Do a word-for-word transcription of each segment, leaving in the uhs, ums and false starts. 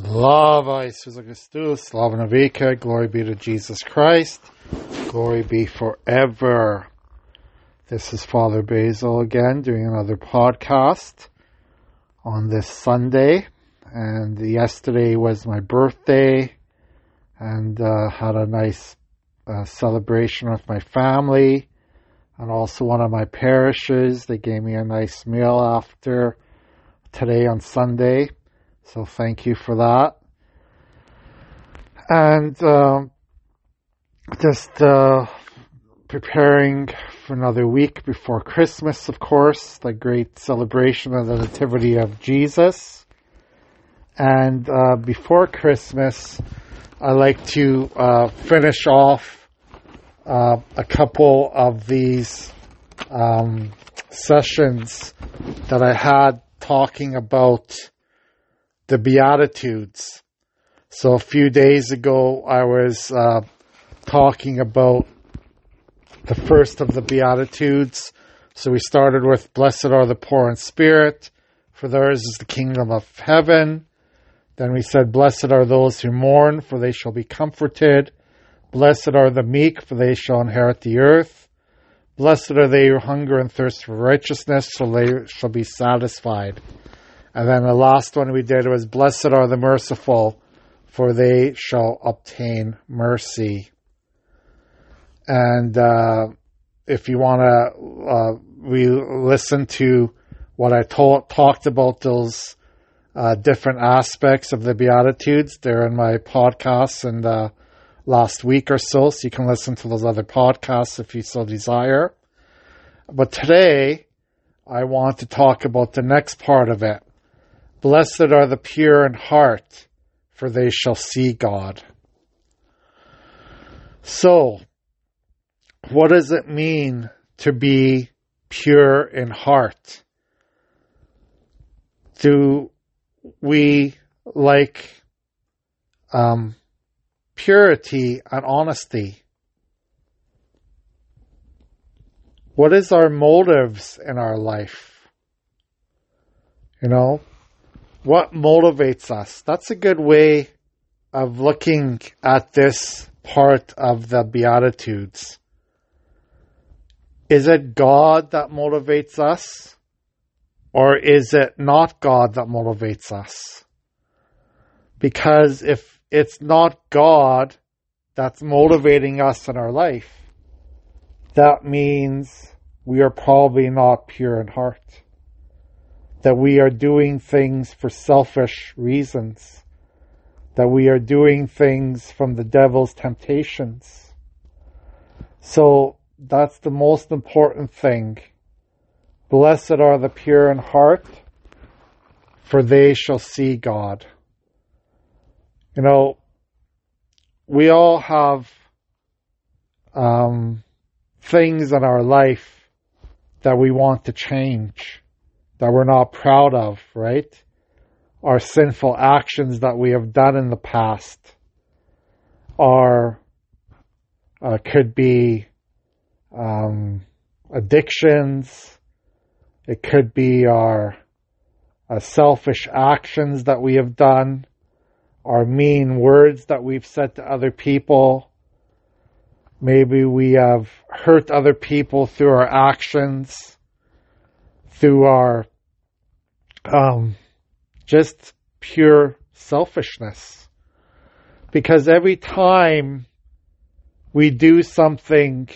Slava Jesusa Christus, Slava Navika, glory be to Jesus Christ, glory be forever. This is Father Basil again doing another podcast on this Sunday, and yesterday was my birthday, and uh, had a nice uh, celebration with my family, and also one of my parishes. They gave me a nice meal after today on Sunday. So thank you for that. And um, just uh, preparing for another week before Christmas, of course, the great celebration of the Nativity of Jesus. And uh, before Christmas, I like to uh, finish off uh, a couple of these um, sessions that I had talking about the Beatitudes. So a few days ago, I was uh, talking about the first of the Beatitudes. So we started with, blessed are the poor in spirit, for theirs is the kingdom of heaven. Then we said, blessed are those who mourn, for they shall be comforted. Blessed are the meek, for they shall inherit the earth. Blessed are they who hunger and thirst for righteousness, for they shall be satisfied. And then the last one we did was, blessed are the merciful, for they shall obtain mercy. And uh, if you want to, uh, we listen to what I talk, talked about, those uh, different aspects of the Beatitudes. They're in my podcasts in the last week or so, so you can listen to those other podcasts if you so desire. But today, I want to talk about the next part of it. Blessed are the pure in heart, for they shall see God. So, what does it mean to be pure in heart? Do we like um, purity and honesty? What is our motives in our life? You know? What motivates us? That's a good way of looking at this part of the Beatitudes. Is it God that motivates us? Or is it not God that motivates us? Because if it's not God that's motivating us in our life, that means we are probably not pure in heart. That we are doing things for selfish reasons. That we are doing things from the devil's temptations. So that's the most important thing. Blessed are the pure in heart, for they shall see God. You know, we all have um, things in our life that we want to change, that we're not proud of, right? Our sinful actions that we have done in the past are, uh, could be um, addictions, it could be our uh, selfish actions that we have done, our mean words that we've said to other people. Maybe we have hurt other people through our actions, through our um, just pure selfishness. Because every time we do something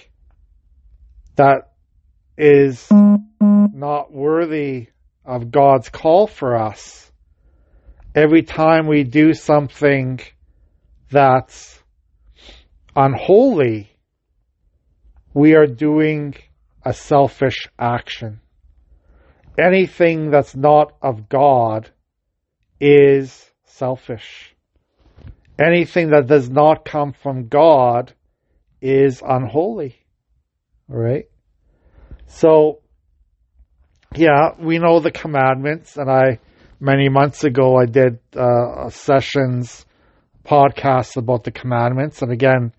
that is not worthy of God's call for us, every time we do something that's unholy, we are doing a selfish action. Anything that's not of God is selfish. Anything that does not come from God is unholy. All right? So, yeah, we know the commandments. And I, many months ago, I did uh, sessions, podcasts about the commandments. And again,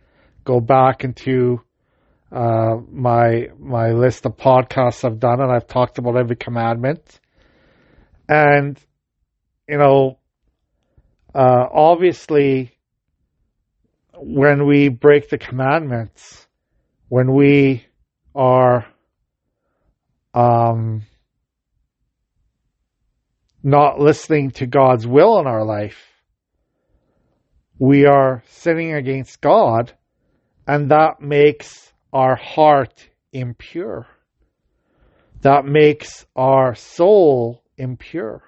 go back into Uh, my my list of podcasts I've done, and I've talked about every commandment. And, you know, Uh, obviously, when we break the commandments, when we are um, not listening to God's will in our life, we are sinning against God, and that makes our heart impure. That makes our soul impure.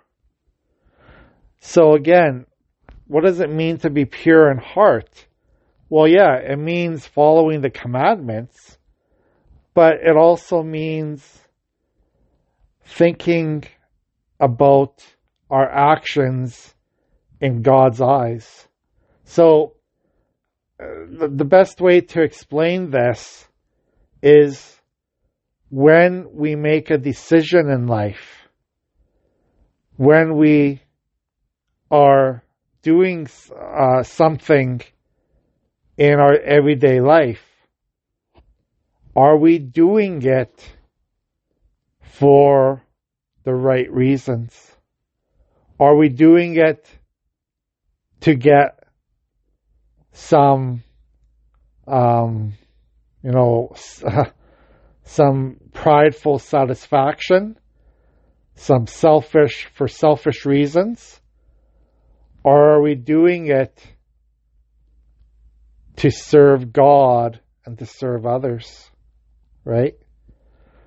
So again, what does it mean to be pure in heart? Well, yeah, it means following the commandments, but it also means thinking about our actions in God's eyes. So uh, the, the best way to explain this is when we make a decision in life, when we are doing uh, something in our everyday life, are we doing it for the right reasons? Are we doing it to get some, um, you know, some prideful satisfaction, some selfish, for selfish reasons? Or are we doing it to serve God and to serve others, right?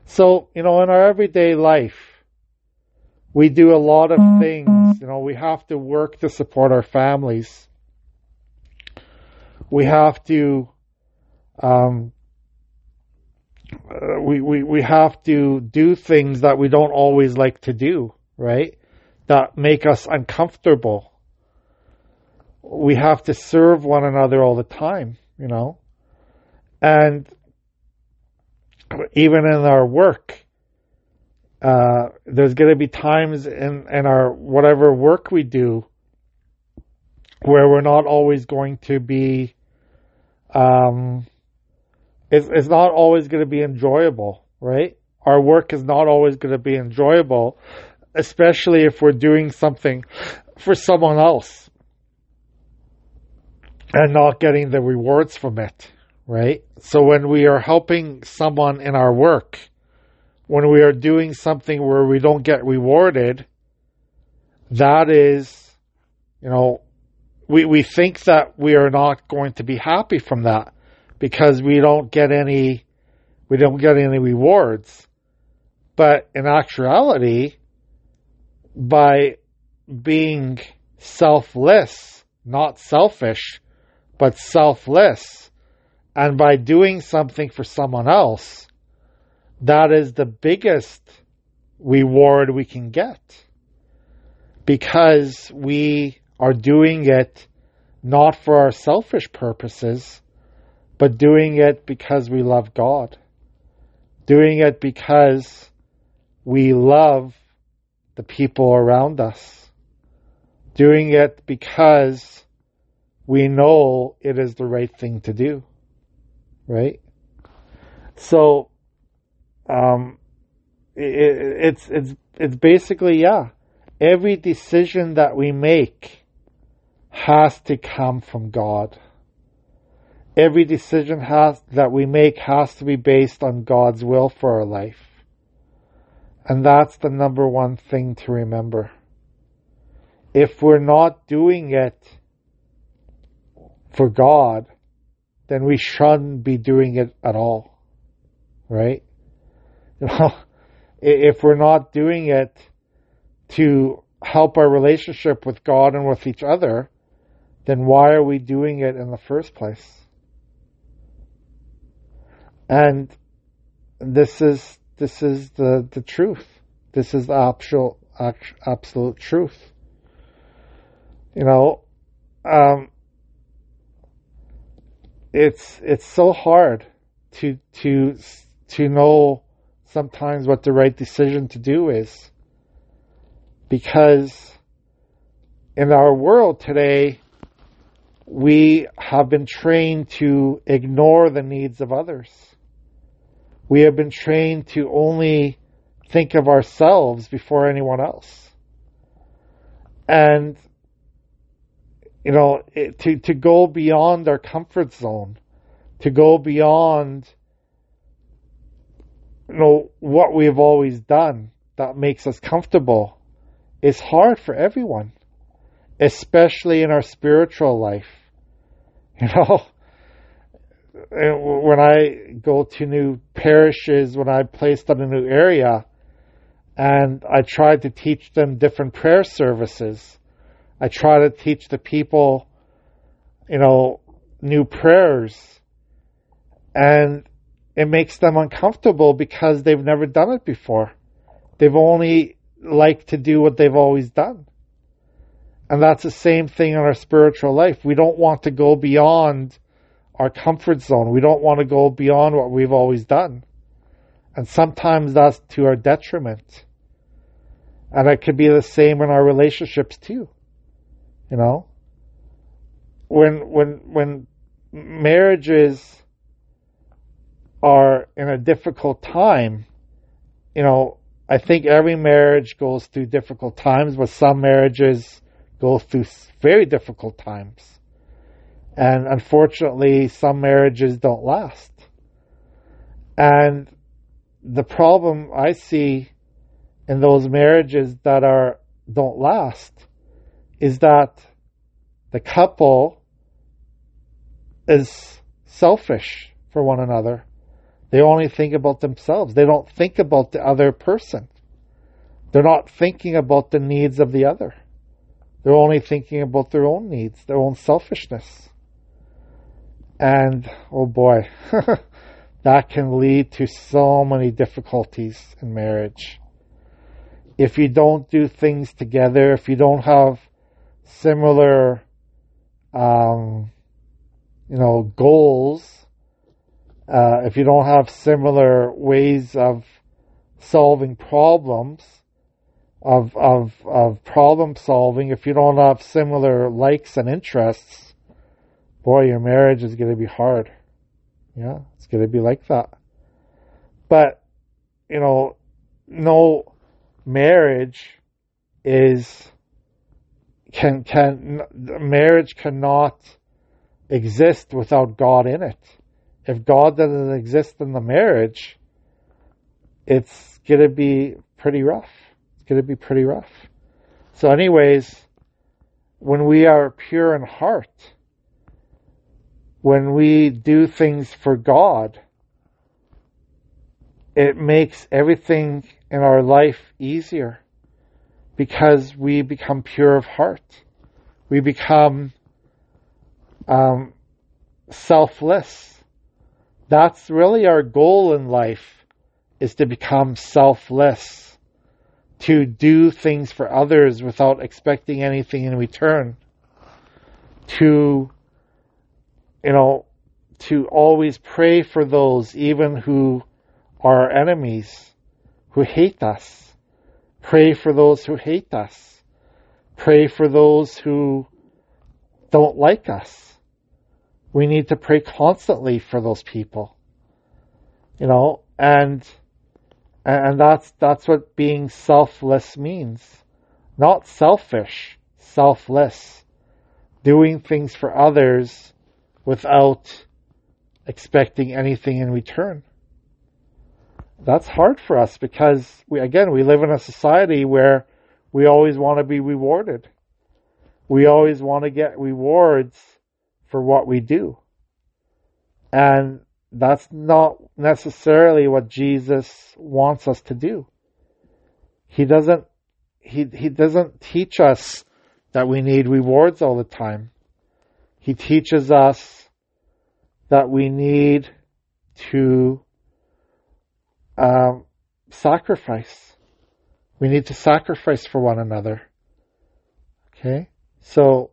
So, you know, in our everyday life, we do a lot of things. You know, we have to work to support our families. We have to, um, we, we, we have to do things that we don't always like to do, right? That make us uncomfortable. We have to serve one another all the time, you know? And even in our work, uh, there's going to be times in, in our, whatever work we do, where we're not always going to be, um, it's, it's not always going to be enjoyable, right? Our work is not always going to be enjoyable, especially if we're doing something for someone else and not getting the rewards from it, right? So when we are helping someone in our work, when we are doing something where we don't get rewarded, that is, you know, We we think that we are not going to be happy from that because we don't get any we don't get any rewards. But in actuality, by being selfless, not selfish, but selfless, and by doing something for someone else, that is the biggest reward we can get, because we are doing it not for our selfish purposes, but doing it because we love God. Doing it because we love the people around us. Doing it because we know it is the right thing to do, right? So, um, it, it's it's it's basically, yeah, every decision that we make has to come from God. Every decision has, that we make has to be based on God's will for our life. And that's the number one thing to remember. If we're not doing it for God, then we shouldn't be doing it at all, right? You know, if we're not doing it to help our relationship with God and with each other, then why are we doing it in the first place? And this is this is the, the truth. This is the actual, absolute truth. You know, um, it's it's so hard to to to know sometimes what the right decision to do is, because in our world today, we have been trained to ignore the needs of others. We have been trained to only think of ourselves before anyone else. And you know, it, to, to go beyond our comfort zone, to go beyond, you know, what we have always done that makes us comfortable is hard for everyone, especially in our spiritual life. You know, when I go to new parishes, when I'm placed on a new area, and I try to teach them different prayer services, I try to teach the people, you know, new prayers, and it makes them uncomfortable because they've never done it before. They've only liked to do what they've always done. And that's the same thing in our spiritual life. We don't want to go beyond our comfort zone. We don't want to go beyond what we've always done. And sometimes that's to our detriment. And it could be the same in our relationships too. You know? When, when, when marriages are in a difficult time, you know, I think every marriage goes through difficult times, but some marriages go through very difficult times. And unfortunately, some marriages don't last. And the problem I see in those marriages that are don't last is that the couple is selfish for one another. They only think about themselves. They don't think about the other person. They're not thinking about the needs of the other. They're only thinking about their own needs, their own selfishness. And, oh boy, that can lead to so many difficulties in marriage. If you don't do things together, if you don't have similar, um, you know, goals, uh, if you don't have similar ways of solving problems, of, of, of problem solving, if you don't have similar likes and interests, boy, your marriage is going to be hard. Yeah, it's going to be like that. But, you know, no marriage is, can, can, marriage cannot exist without God in it. If God doesn't exist in the marriage, it's going to be pretty rough. It's going to be pretty rough. So anyways, when we are pure in heart, when we do things for God, it makes everything in our life easier because we become pure of heart. We become um, selfless. That's really our goal in life, is to become selfless, to do things for others without expecting anything in return, to, you know, to always pray for those even who are our enemies, who hate us. Pray for those who hate us. Pray for those who don't like us. We need to pray constantly for those people, you know, and, and that's, that's what being selfless means. Not selfish, selfless. Doing things for others without expecting anything in return. That's hard for us because we, again, we live in a society where we always want to be rewarded. We always want to get rewards for what we do. And that's not necessarily what Jesus wants us to do. He doesn't, he, he doesn't teach us that we need rewards all the time. He teaches us that we need to um, sacrifice. We need to sacrifice for one another. Okay? So,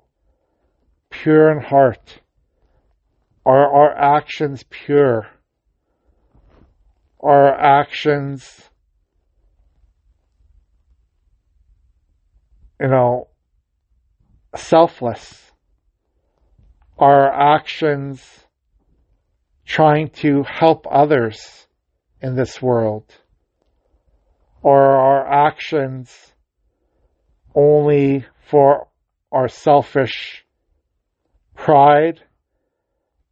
pure in heart. Are our actions pure? Are our actions, you know, selfless? Are our actions trying to help others in this world? Or are our actions only for our selfish pride,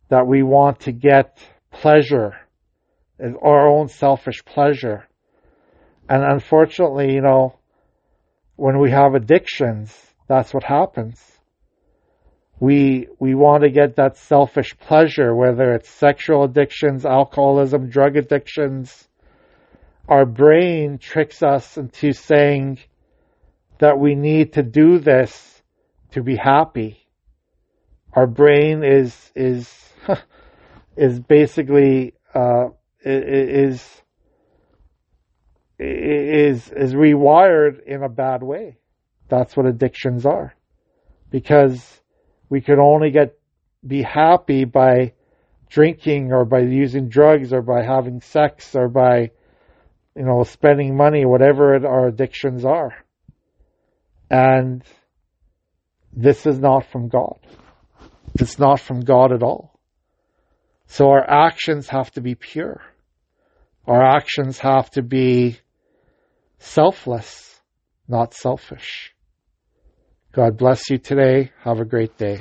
that we want to get pleasure, our own selfish pleasure. And unfortunately, you know, when we have addictions, that's what happens. We we want to get that selfish pleasure, whether it's sexual addictions, alcoholism, drug addictions. Our brain tricks us into saying that we need to do this to be happy. Our brain is is is basically uh, is is is rewired in a bad way. That's what addictions are, because we can only get be happy by drinking, or by using drugs, or by having sex, or by, you know, spending money, whatever it, our addictions are. And this is not from God. It's not from God at all. So our actions have to be pure. Our actions have to be selfless, not selfish. God bless you today. Have a great day.